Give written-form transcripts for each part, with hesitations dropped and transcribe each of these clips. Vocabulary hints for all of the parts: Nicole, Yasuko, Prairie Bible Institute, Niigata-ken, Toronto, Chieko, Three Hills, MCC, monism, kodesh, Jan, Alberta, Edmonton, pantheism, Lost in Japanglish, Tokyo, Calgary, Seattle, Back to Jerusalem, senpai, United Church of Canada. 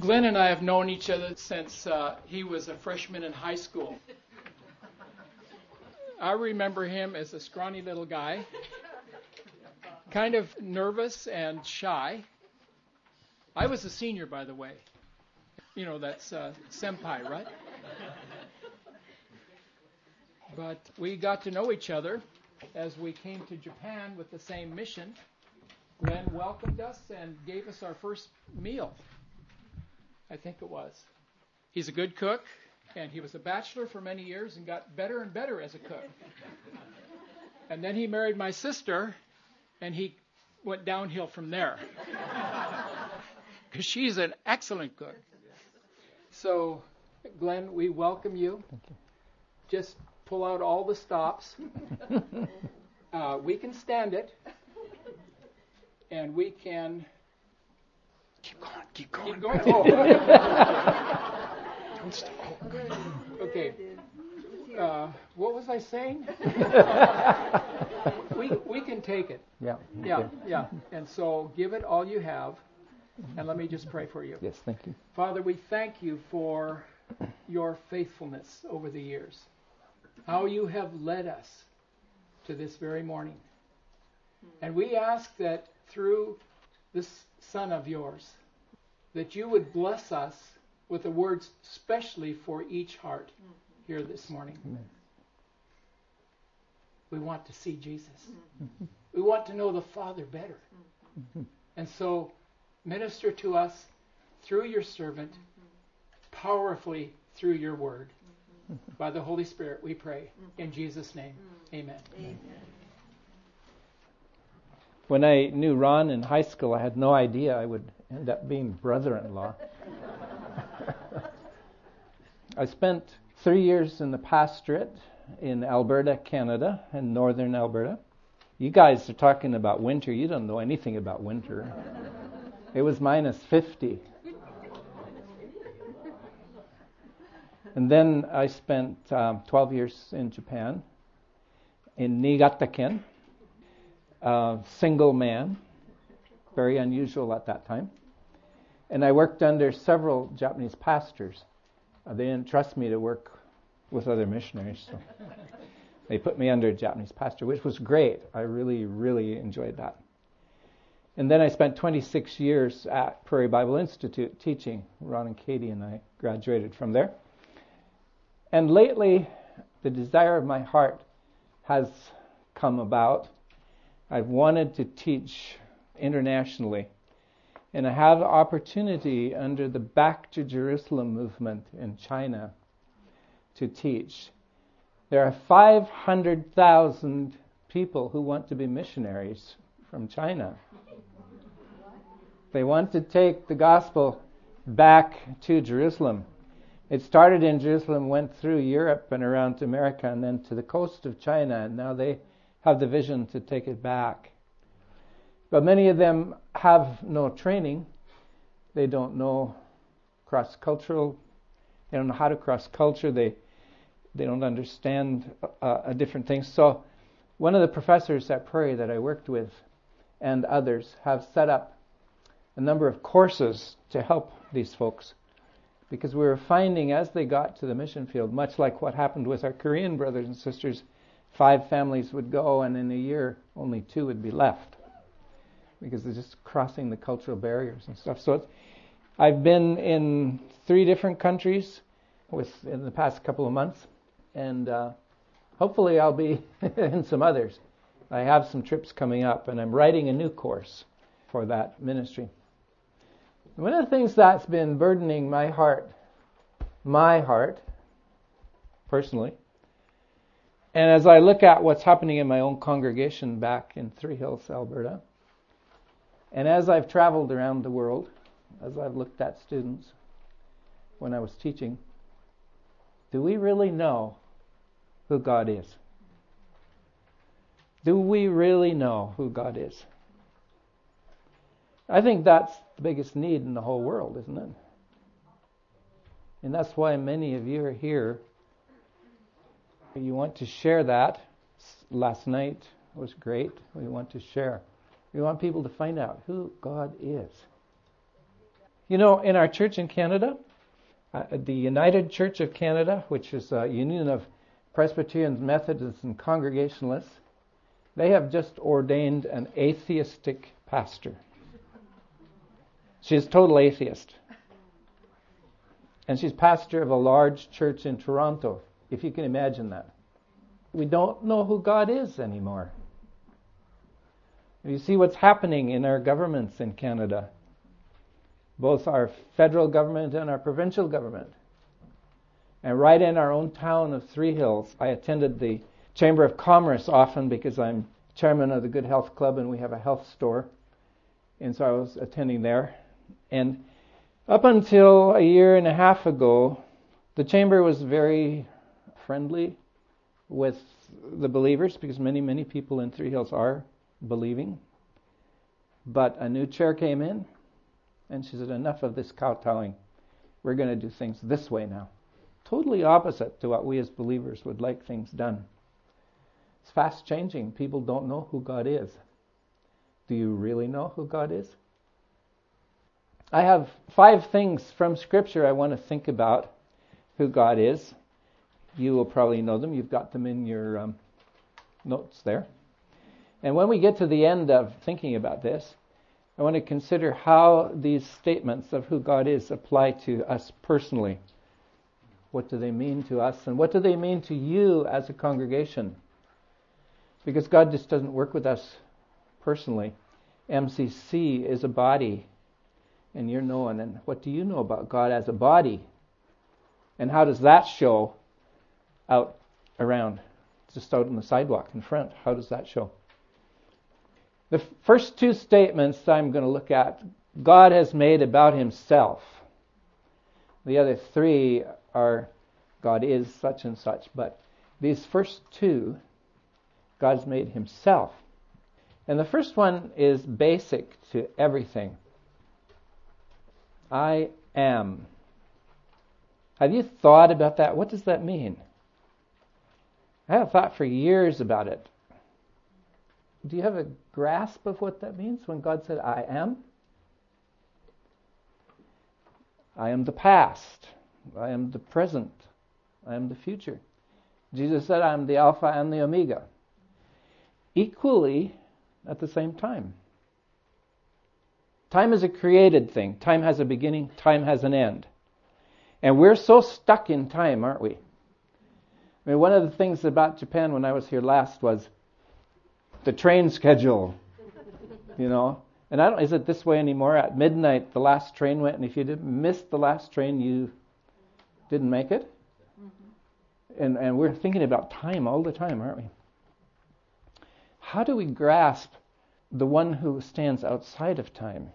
Glenn and I have known each other since he was a freshman in high school. I remember him as a scrawny little guy, kind of nervous and shy. I was a senior, by the way. You know, that's senpai, right? But we got to know each other as we came to Japan with the same mission. Glenn welcomed us and gave us our first meal. I think it was. He's a good cook, and he was a bachelor for many years and got better and better as a cook. And then he married my sister, and he went downhill from there. Because she's an excellent cook. So, Glenn, we welcome you. Thank you. Just pull out all the stops. We can stand it, and we can... Keep going. Don't stop. Okay. What was I saying? We can take it. Yeah. And so give it all you have, and let me just pray for you. Yes, thank you. Father, we thank you for your faithfulness over the years, how you have led us to this very morning. And we ask that through this Son of yours, that you would bless us with the words specially for each heart here this morning. Amen. We want to see Jesus. Mm-hmm. We want to know the Father better. Mm-hmm. And so minister to us through your servant, powerfully through your word. Mm-hmm. By the Holy Spirit we pray. Mm-hmm. In Jesus' name, Amen. When I knew Ron in high school, I had no idea I would end up being brother-in-law. I spent 3 years in the pastorate in Alberta, Canada, in northern Alberta. You guys are talking about winter. You don't know anything about winter. It was minus 50. And then I spent 12 years in Japan, in Niigata-ken. Single man, very unusual at that time. And I worked under several Japanese pastors. They didn't trust me to work with other missionaries, so they put me under a Japanese pastor, which was great. I really, really enjoyed that. And then I spent 26 years at Prairie Bible Institute teaching. Ron and Katie and I graduated from there. And lately, the desire of my heart has come about. I've wanted to teach internationally, and I have the opportunity under the Back to Jerusalem movement in China to teach. There are 500,000 people who want to be missionaries from China. They want to take the gospel back to Jerusalem. It started in Jerusalem, went through Europe and around to America and then to the coast of China, and now they have the vision to take it back. But many of them have no training. They don't know cross-cultural. They don't know how to cross-culture. They don't understand different things. So one of the professors at Prairie that I worked with and others have set up a number of courses to help these folks, because we were finding as they got to the mission field, much like what happened with our Korean brothers and sisters, 5 families would go, and in a year, only 2 would be left, because they're just crossing the cultural barriers and stuff. So I've been in 3 different countries in the past couple of months, and hopefully I'll be in some others. I have some trips coming up, and I'm writing a new course for that ministry. One of the things that's been burdening my heart, personally, and as I look at what's happening in my own congregation back in Three Hills, Alberta, and as I've traveled around the world, as I've looked at students when I was teaching, do we really know who God is? Do we really know who God is? I think that's the biggest need in the whole world, isn't it? And that's why many of you are here. You want to share that. Last night was great. We want to share. We want people to find out who God is. You know, in our church in Canada, the United Church of Canada, which is a union of Presbyterians, Methodists, and Congregationalists, they have just ordained an atheistic pastor. She's a total atheist. And she's pastor of a large church in Toronto, if you can imagine that. We don't know who God is anymore. You see what's happening in our governments in Canada, both our federal government and our provincial government. And right in our own town of Three Hills, I attended the Chamber of Commerce often because I'm chairman of the Good Health Club and we have a health store. And so I was attending there. And up until a year and a half ago, the Chamber was very friendly with the believers because many, many people in Three Hills are believing. But a new chair came in and she said, enough of this kowtowing. We're going to do things this way now. Totally opposite to what we as believers would like things done. It's fast changing. People don't know who God is. Do you really know who God is? I have 5 things from Scripture I want to think about who God is. You will probably know them. You've got them in your notes there. And when we get to the end of thinking about this, I want to consider how these statements of who God is apply to us personally. What do they mean to us? And what do they mean to you as a congregation? Because God just doesn't work with us personally. MCC is a body, and you're no one. And what do you know about God as a body? And how does that show out around, just out on the sidewalk in front? How does that show? The first 2 statements I'm going to look at, God has made about himself. The other 3 are, God is such and such. But these first 2, God's made himself. And the first one is basic to everything. I am. Have you thought about that? What does that mean? I have thought for years about it. Do you have a grasp of what that means when God said, I am? I am the past. I am the present. I am the future. Jesus said, I am the Alpha and the Omega. Equally at the same time. Time is a created thing. Time has a beginning. Time has an end. And we're so stuck in time, aren't we? I mean, one of the things about Japan when I was here last was the train schedule, you know. And I don't, is it this way anymore? At midnight, the last train went, and if you didn't miss the last train, you didn't make it. And we're thinking about time all the time, aren't we? How do we grasp the one who stands outside of time?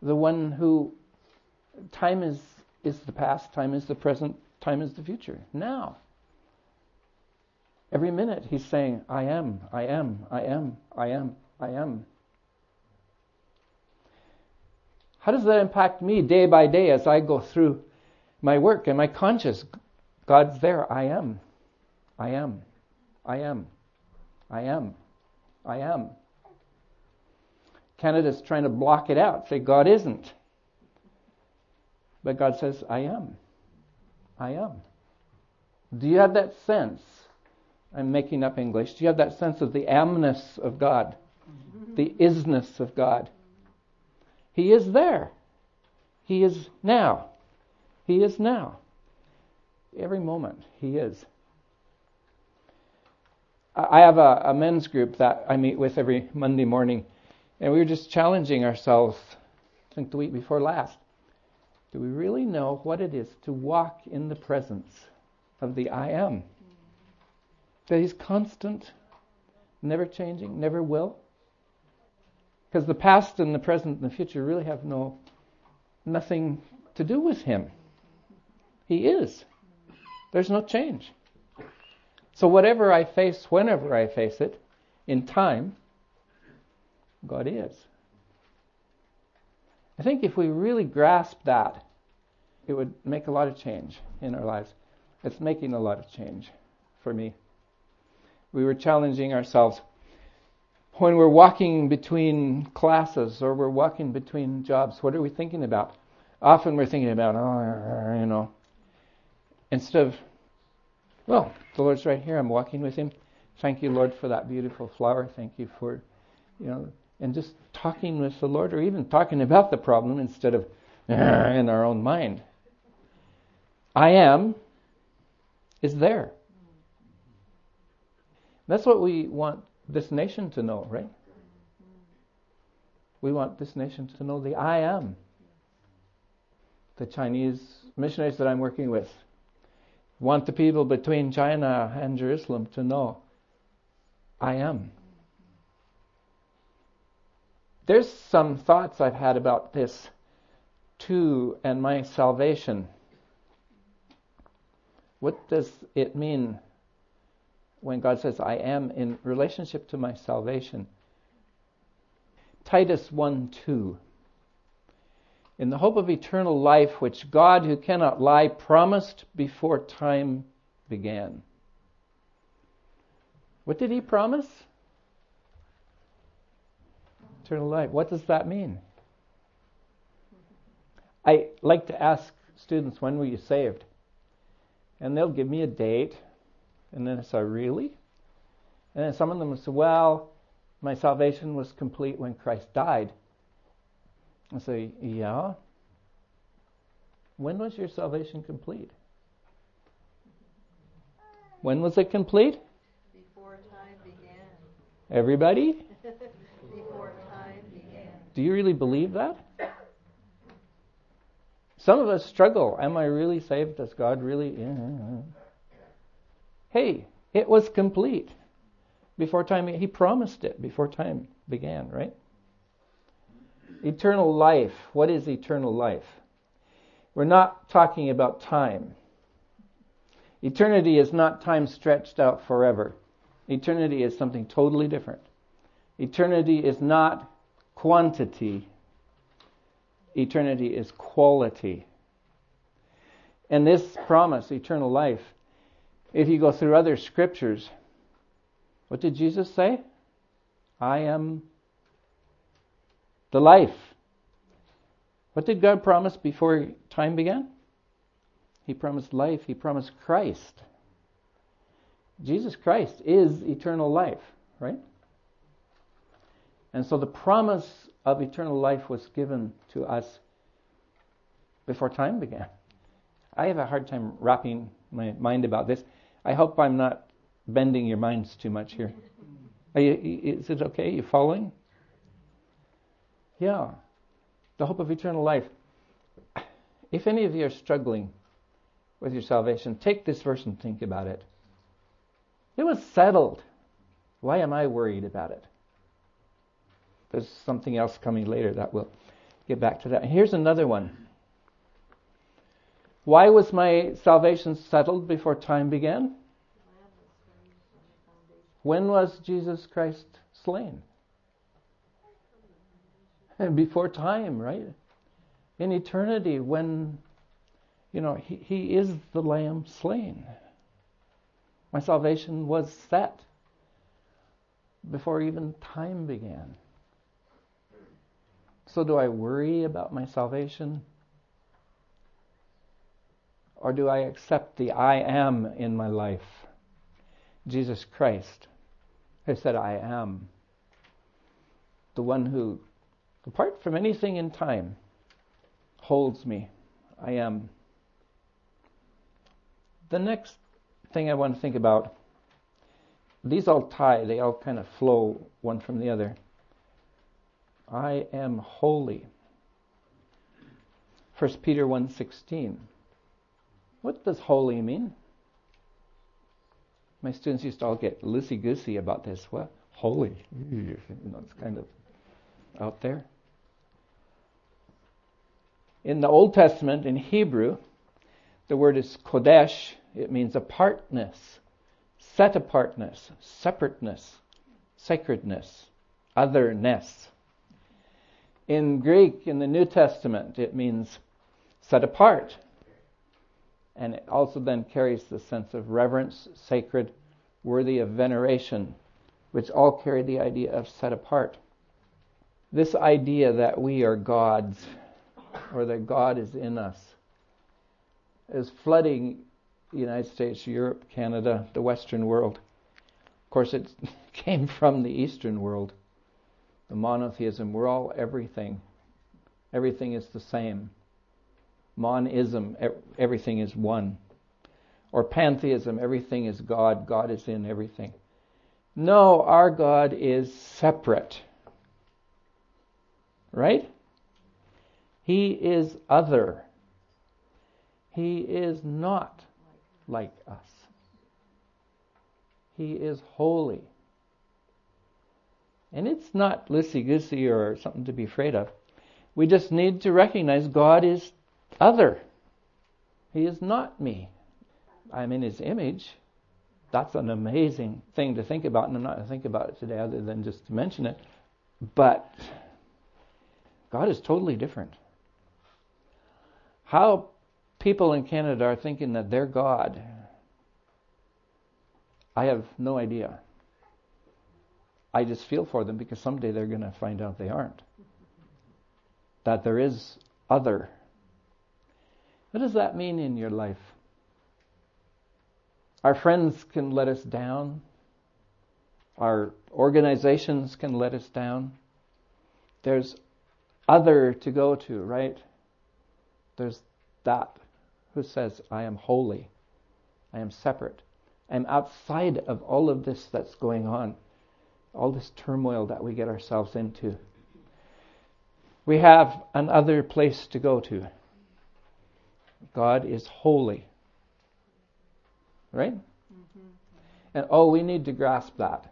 The one who, time is the past, time is the present, time is the future, now. Every minute he's saying, I am, I am, I am, I am, I am. How does that impact me day by day as I go through my work? Am I conscious? God's there, I am, I am, I am. I am. I am. Canada's trying to block it out, say God isn't. But God says, I am. I am. Do you have that sense? I'm making up English. Do you have that sense of the amness of God? The isness of God? He is there. He is now. He is now. Every moment, He is. I have a men's group that I meet with every Monday morning, and we were just challenging ourselves, I think the week before last. Do we really know what it is to walk in the presence of the I am? That He's constant, never changing, never will? Because the past and the present and the future really have nothing to do with Him. He is. There's no change. So whatever I face, whenever I face it, in time, God is. I think if we really grasp that, it would make a lot of change in our lives. It's making a lot of change for me. We were challenging ourselves. When we're walking between classes or we're walking between jobs, what are we thinking about? Often we're thinking about, instead of, well, the Lord's right here, I'm walking with Him. Thank you, Lord, for that beautiful flower. Thank you for, and just talking with the Lord, or even talking about the problem instead of in our own mind. I am is there. That's what we want this nation to know, right? We want this nation to know the I am. The Chinese missionaries that I'm working with want the people between China and Jerusalem to know I am. There's some thoughts I've had about this too, and my salvation. What does it mean when God says I am in relationship to my salvation? Titus 1:2. In the hope of eternal life, which God, who cannot lie, promised before time began. What did He promise? Eternal life. What does that mean? I like to ask students, when were you saved? And they'll give me a date. And then I say, really? And then some of them will say, well, my salvation was complete when Christ died. I say, yeah. When was your salvation complete? When was it complete? Before time began. Everybody? Before time began. Do you really believe that? Some of us struggle. Am I really saved? Does God really? Yeah. Hey, it was complete. Before time, He promised it before time began, right? Eternal life. What is eternal life? We're not talking about time. Eternity is not time stretched out forever. Eternity is something totally different. Eternity is not quantity. Eternity is quality. And this promise, eternal life, if you go through other scriptures, what did Jesus say? I am the life. What did God promise before time began? He promised life. He promised Christ. Jesus Christ is eternal life, right? And so the promise of eternal life was given to us before time began. I have a hard time wrapping my mind about this. I hope I'm not bending your minds too much here. Is it okay? You following? Yeah, the hope of eternal life. If any of you are struggling with your salvation, take this verse and think about it. It was settled. Why am I worried about it? There's something else coming later that will get back to that. Here's another one. Why was my salvation settled before time began? When was Jesus Christ slain? Before time, right? In eternity, when, he is the Lamb slain. My salvation was set before even time began. So do I worry about my salvation? Or do I accept the I am in my life? Jesus Christ, who said, I am. The one who, apart from anything in time, holds me. I am. The next thing I want to think about, these all tie, they all kind of flow one from the other. I am holy. 1 Peter 1:16. What does holy mean? My students used to all get loosey-goosey about this. What? Holy. It's kind of out there. In the Old Testament, in Hebrew, the word is kodesh. It means apartness, set apartness, separateness, sacredness, otherness. In Greek, in the New Testament, it means set apart. And it also then carries the sense of reverence, sacred, worthy of veneration, which all carry the idea of set apart. This idea that we are God's, or that God is in us, is flooding the United States, Europe, Canada, the Western world. Of course, it came from the Eastern world, the monotheism. We're all everything. Everything is the same. Monism, everything is one. Or pantheism, everything is God. God is in everything. No, our God is separate. Right? He is other. He is not like us. He is holy. And it's not loosey-goosey or something to be afraid of. We just need to recognize God is other. He is not me. I'm in His image. That's an amazing thing to think about, and I'm not going to think about it today other than just to mention it. But God is totally different. How people in Canada are thinking that they're God, I have no idea. I just feel for them, because someday they're going to find out they aren't. That there is other. What does that mean in your life? Our friends can let us down. Our organizations can let us down. There's other to go to, right? There's that who says, I am holy. I am separate. I'm outside of all of this that's going on. All this turmoil that we get ourselves into. We have another place to go to. God is holy. Right? Mm-hmm. And we need to grasp that.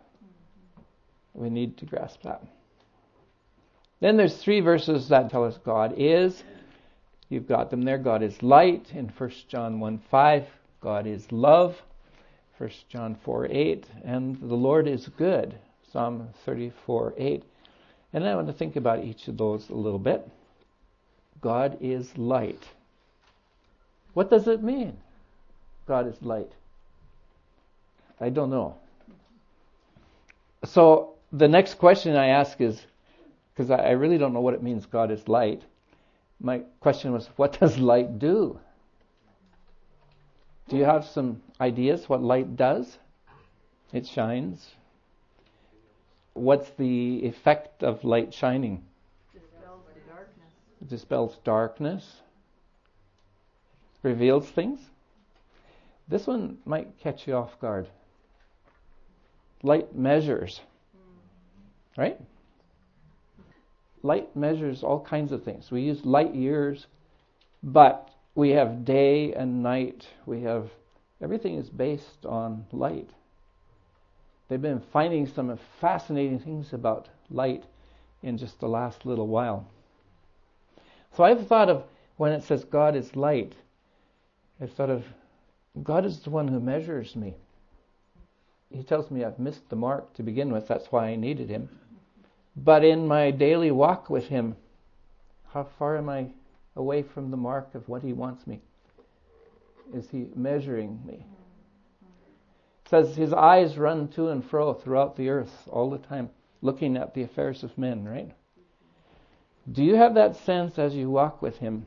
Mm-hmm. We need to grasp that. Then there's three verses that tell us God is. You've got them there. God is light in 1 John 1:5. God is love, 1 John 4:8. And the Lord is good, Psalm 34:8. And I want to think about each of those a little bit. God is light. What does it mean? God is light. I don't know. So the next question I ask is, because I really don't know what it means, God is light. My question was, what does light do? Do you have some ideas what light does? It shines. What's the effect of light shining? Dispels darkness. Dispels darkness. Reveals things. This one might catch you off guard. Light measures. Right? Light measures all kinds of things. We use light years, but we have day and night. We have, everything is based on light. They've been finding some fascinating things about light in just the last little while. So I've thought of, when it says God is light, I've thought of, God is the one who measures me. He tells me I've missed the mark to begin with. That's why I needed Him. But in my daily walk with Him, how far am I away from the mark of what He wants me? Is He measuring me? It says His eyes run to and fro throughout the earth all the time, looking at the affairs of men, right? Do you have that sense as you walk with Him?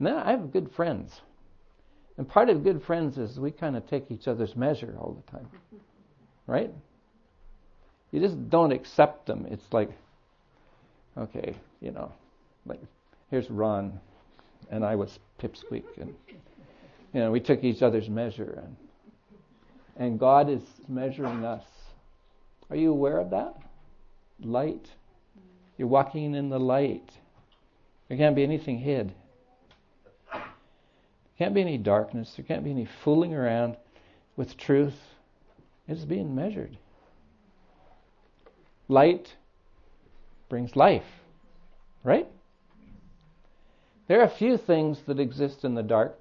Now, I have good friends. And part of good friends is we kind of take each other's measure all the time. Right? You just don't accept them. It's like, okay, like, here's Ron, and I was Pipsqueak. And, we took each other's measure. And God is measuring us. Are you aware of that? Light. You're walking in the light. There can't be anything hid. Can't be any darkness. There can't be any fooling around with truth. It's being measured. Light brings life, right? There are a few things that exist in the dark.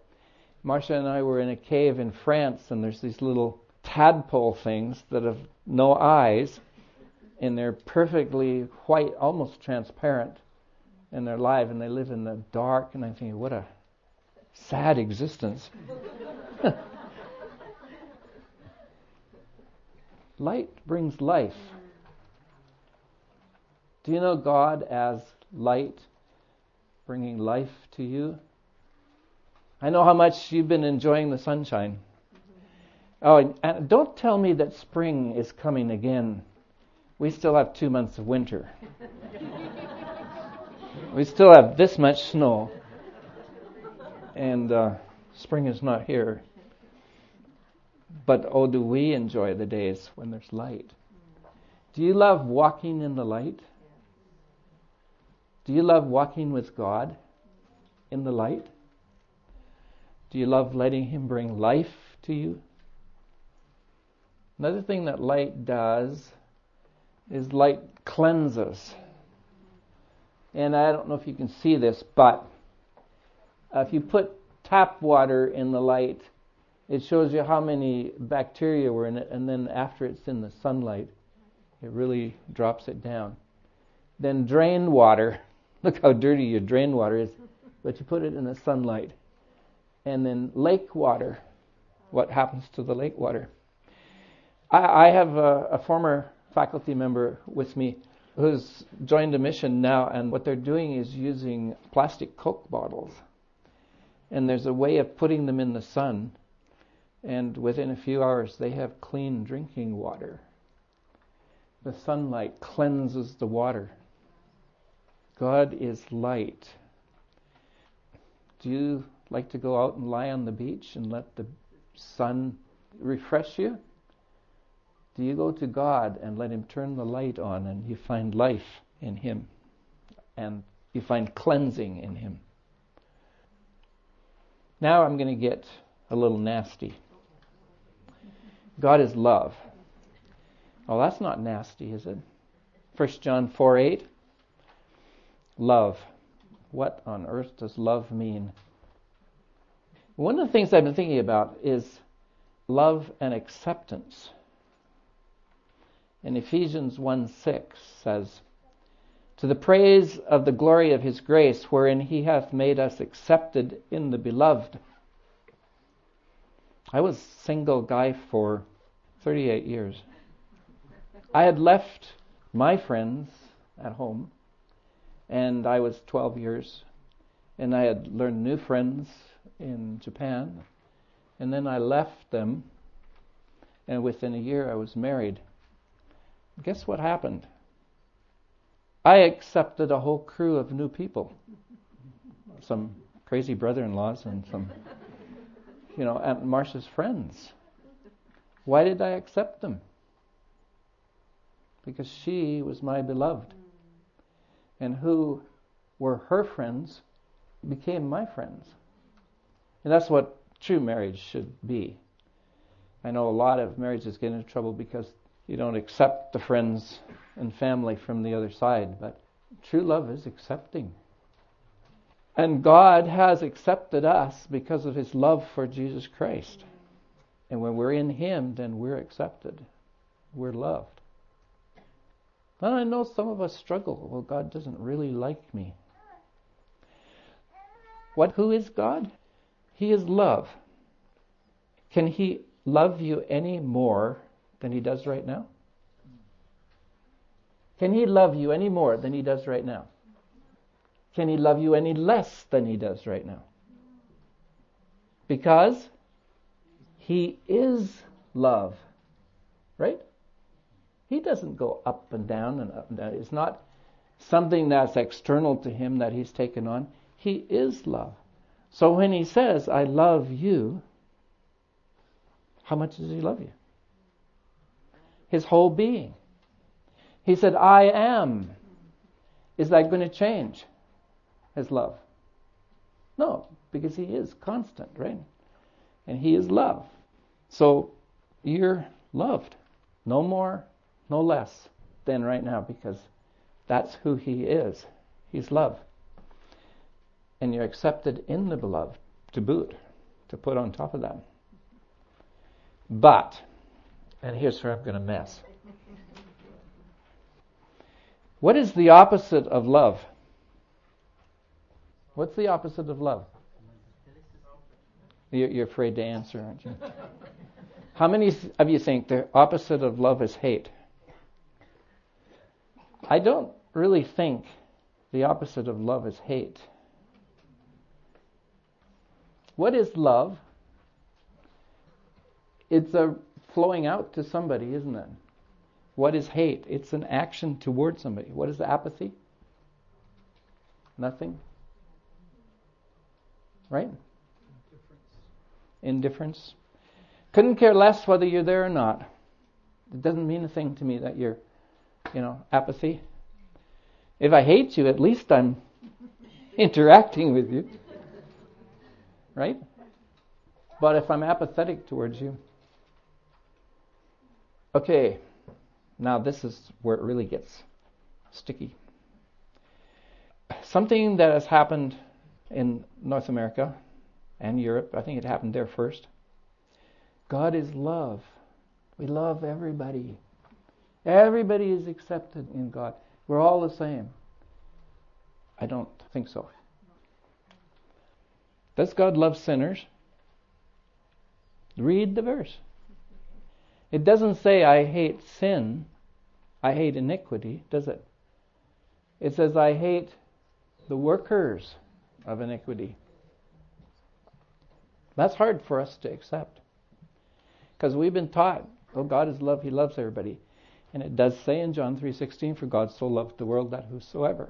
Marcia and I were in a cave in France, and there's these little tadpole things that have no eyes, and they're perfectly white, almost transparent, and they're live, and they live in the dark. And I'm thinking, what a sad existence. Light brings life. Do you know God as light, bringing life to you? I know how much you've been enjoying the sunshine. Oh, and don't tell me that spring is coming again. We still have 2 months of winter. We still have this much snow. And spring is not here. But oh, do we enjoy the days when there's light. Do you love walking in the light? Do you love walking with God in the light? Do you love letting Him bring life to you? Another thing that light does is light cleanses. And I don't know if you can see this, but if you put tap water in the light, it shows you how many bacteria were in it, and then after it's in the sunlight, it really drops it down. Then drain water, look how dirty your drain water is, but you put it in the sunlight. And then lake water, what happens to the lake water? I have a former faculty member with me who's joined a mission now, and what they're doing is using plastic Coke bottles. And there's a way of putting them in the sun, and within a few hours they have clean drinking water. The sunlight cleanses the water. God is light. Do you like to go out and lie on the beach and let the sun refresh you? Do you go to God and let Him turn the light on, and you find life in Him and you find cleansing in Him? Now I'm going to get a little nasty. God is love. Oh, that's not nasty, is it? 1 John 4:8. Love. What on earth does love mean? One of the things I've been thinking about is love and acceptance. And Ephesians 1:6 says, "To the praise of the glory of His grace, wherein He hath made us accepted in the beloved." I was a single guy for 38 years. I had left my friends at home, and I was 12 years, and I had learned new friends in Japan, and then I left them, and within a year I was married. Guess what happened? I accepted a whole crew of new people. Some crazy brother-in-laws and some, Aunt Marcia's friends. Why did I accept them? Because she was my beloved. And who were her friends became my friends. And that's what true marriage should be. I know a lot of marriages get into trouble because you don't accept the friends and family from the other side, but true love is accepting. And God has accepted us because of His love for Jesus Christ. And when we're in Him, then we're accepted. We're loved. And I know some of us struggle. Well, God doesn't really like me. Who is God? He is love. Can He love you any more than He does right now? Can He love you any more than He does right now? Can He love you any less than He does right now? Because He is love, right? He doesn't go up and down and up and down. It's not something that's external to Him that He's taken on. He is love. So when He says, "I love you," how much does He love you? His whole being. He said, "I am." Is that going to change His love? No, because He is constant, right? And He is love. So you're loved. No more, no less than right now, because that's who He is. He's love. And you're accepted in the beloved to boot, to put on top of that. But, and here's where I'm going to mess. What is the opposite of love? What's the opposite of love? You're afraid to answer, aren't you? How many of you think the opposite of love is hate? I don't really think the opposite of love is hate. What is love? It's a flowing out to somebody, isn't it? What is hate? It's an action toward somebody. What is apathy? Nothing. Right? Indifference. Couldn't care less whether you're there or not. It doesn't mean a thing to me that you're, apathy. If I hate you, at least I'm interacting with you. Right? But if I'm apathetic towards you. Okay, now this is where it really gets sticky. Something that has happened in North America and Europe, I think it happened there first. God is love. We love everybody. Everybody is accepted in God. We're all the same. I don't think so. Does God love sinners? Read the verse. It doesn't say, I hate sin, I hate iniquity, does it? It says, I hate the workers of iniquity. That's hard for us to accept. Because we've been taught, God is love, He loves everybody. And it does say in John 3:16, for God so loved the world that whosoever.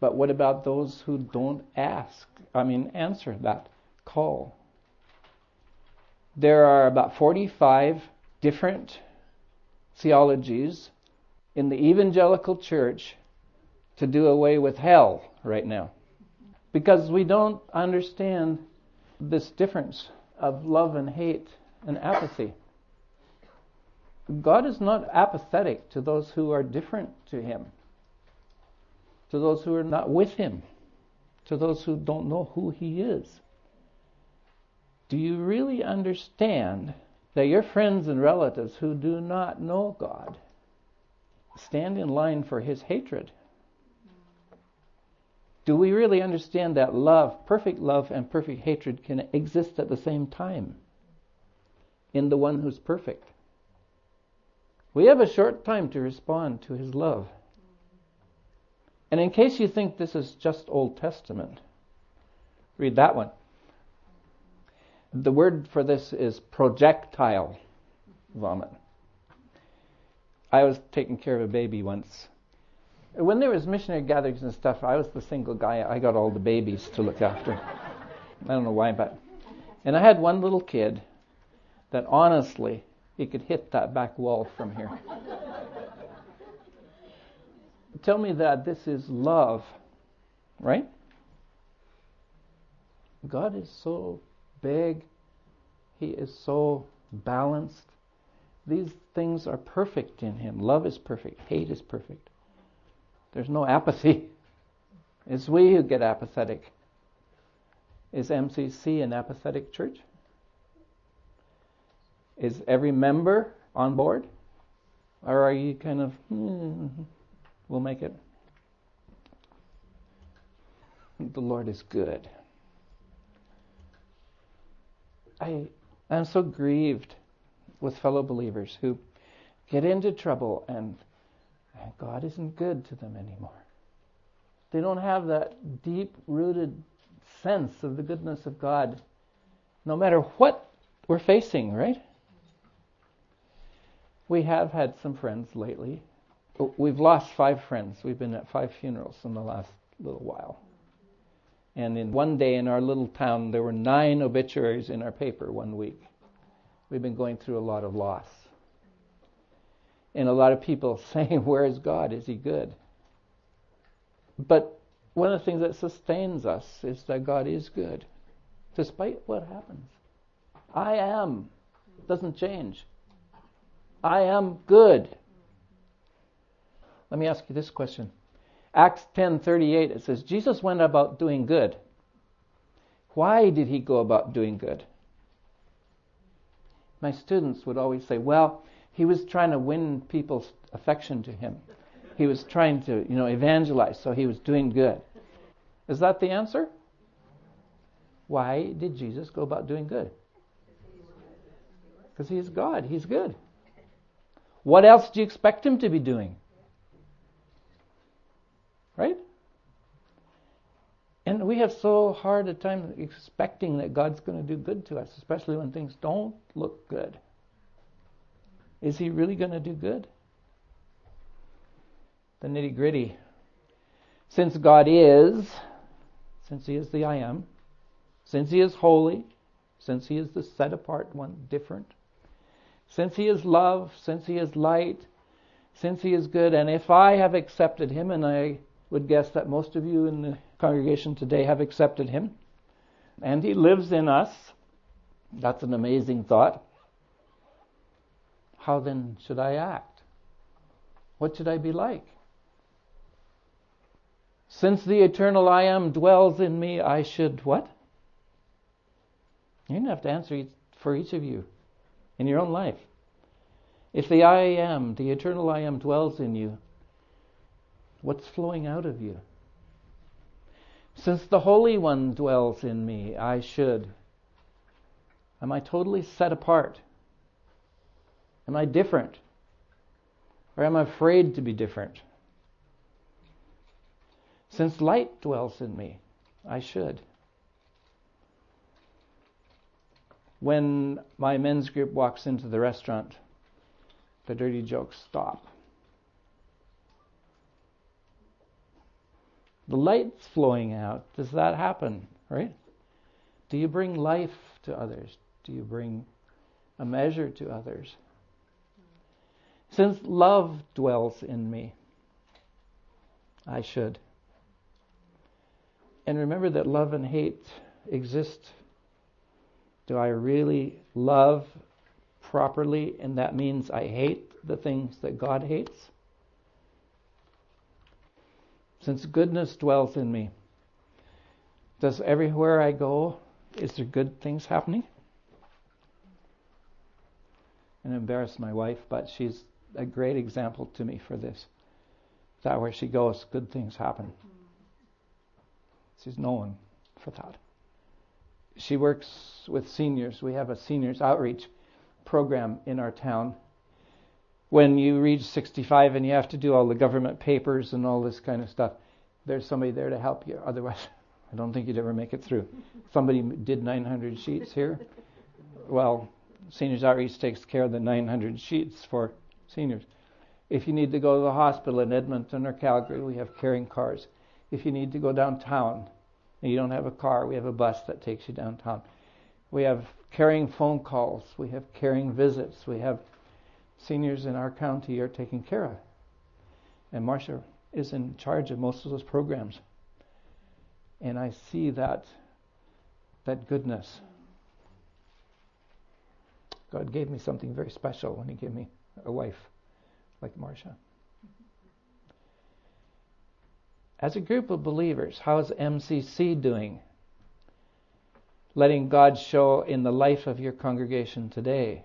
But what about those who don't answer that call? There are about 45 different theologies in the evangelical church to do away with hell right now. Because we don't understand this difference of love and hate and apathy. God is not apathetic to those who are different to Him, to those who are not with Him, to those who don't know who He is. Do you really understand that your friends and relatives who do not know God stand in line for His hatred? Do we really understand that love and perfect hatred can exist at the same time in the one who's perfect? We have a short time to respond to His love. And in case you think this is just Old Testament, read that one. The word for this is projectile vomit. I was taking care of a baby once. When there was missionary gatherings and stuff, I was the single guy. I got all the babies to look after. I don't know why, but... And I had one little kid that honestly, he could hit that back wall from here. Tell me that this is love, right? God is so big. He is so balanced. These things are perfect in Him. Love is perfect. Hate is perfect. There's no apathy. It's we who get apathetic. Is MCC an apathetic church? Is every member on board? Or are you kind of, we'll make it? The Lord is good. I'm so grieved with fellow believers who get into trouble and God isn't good to them anymore. They don't have that deep-rooted sense of the goodness of God, no matter what we're facing, right? We have had some friends lately. We've lost 5 friends. We've been at 5 funerals in the last little while. And in one day in our little town, there were 9 obituaries in our paper one week. We've been going through a lot of loss. And a lot of people saying, where is God? Is He good? But one of the things that sustains us is that God is good, despite what happens. I am. It doesn't change. I am good. Let me ask you this question. Acts 10:38, it says, Jesus went about doing good. Why did He go about doing good? My students would always say, He was trying to win people's affection to Him. He was trying to, evangelize, so He was doing good. Is that the answer? Why did Jesus go about doing good? Because He is God. He's good. What else do you expect Him to be doing? Right? And we have so hard a time expecting that God's going to do good to us, especially when things don't look good. Is He really going to do good? The nitty-gritty. Since God is, since He is the I Am, since He is holy, since He is the set-apart one, different, since He is love, since He is light, since He is good, and if I have accepted Him, and I would guess that most of you in the congregation today have accepted Him, and He lives in us, that's an amazing thought. How then should I act? What should I be like? Since the eternal I Am dwells in me, I should what? You don't have to answer for each of you in your own life. If the I Am, the eternal I Am dwells in you, what's flowing out of you? Since the Holy One dwells in me, I should. Am I totally set apart? Am I different? Or am I afraid to be different? Since light dwells in me, I should. When my men's group walks into the restaurant, the dirty jokes stop. The light's flowing out. Does that happen, right? Do you bring life to others? Do you bring a measure to others? Since love dwells in me, I should. And remember that love and hate exist. Do I really love properly? And that means I hate the things that God hates. Since goodness dwells in me, does everywhere I go, is there good things happening? And embarrass my wife, but she's a great example to me for this. That where she goes, good things happen. She's known for that. She works with seniors. We have a seniors outreach program in our town. When you reach 65 and you have to do all the government papers and all this kind of stuff, there's somebody there to help you. Otherwise, I don't think you'd ever make it through. Somebody did 900 sheets here. Well, seniors outreach takes care of the 900 sheets for seniors. If you need to go to the hospital in Edmonton or Calgary, we have caring cars. If you need to go downtown and you don't have a car, we have a bus that takes you downtown. We have caring phone calls. We have caring visits. We have seniors in our county are taken care of. And Marcia is in charge of most of those programs. And I see that goodness. God gave me something very special when He gave me a wife like Marcia. As a group of believers, how's MCC doing? Letting God show in the life of your congregation today.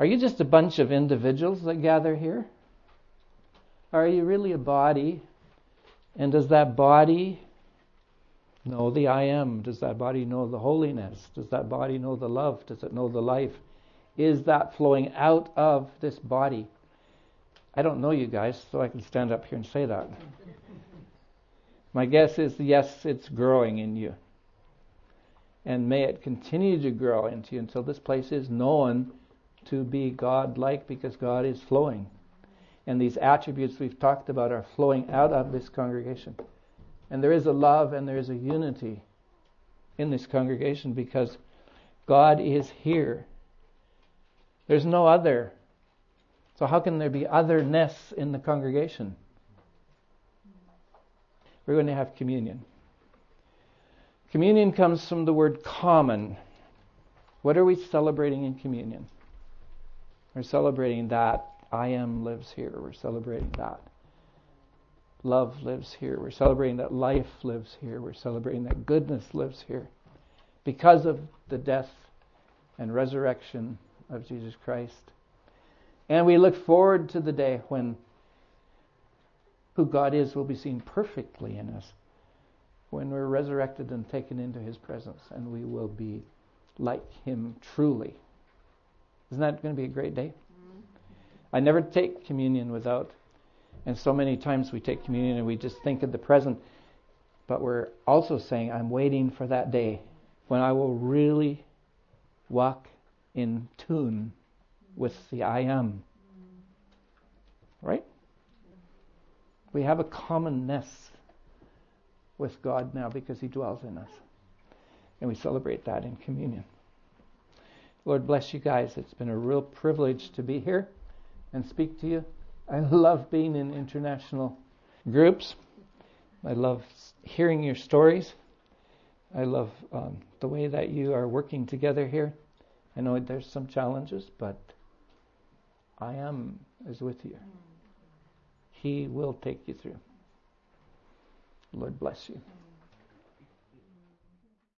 Are you just a bunch of individuals that gather here? Are you really a body? And does that body know the I Am? Does that body know the holiness? Does that body know the love? Does it know the life? Is that flowing out of this body? I don't know you guys, so I can stand up here and say that. My guess is, yes, it's growing in you. And may it continue to grow into you until this place is known to be God-like, because God is flowing. And these attributes we've talked about are flowing out of this congregation. And there is a love and there is a unity in this congregation because God is here. There's no other. So how can there be otherness in the congregation? We're going to have communion. Communion comes from the word common. What are we celebrating in communion? We're celebrating that I Am lives here. We're celebrating that love lives here. We're celebrating that life lives here. We're celebrating that goodness lives here because of the death and resurrection of Jesus Christ. And we look forward to the day when who God is will be seen perfectly in us, when we're resurrected and taken into His presence, and we will be like Him truly Isn't that going to be a great day? I never take communion without. And so many times we take communion and we just think of the present. But we're also saying, I'm waiting for that day when I will really walk in tune with the I am. Right? We have a commonness with God now because He dwells in us. And we celebrate that in communion. Lord bless you guys. It's been a real privilege to be here and speak to you. I love being in international groups. I love hearing your stories. I love the way that you are working together here. I know there's some challenges, but I am is with you. He will take you through. Lord bless you.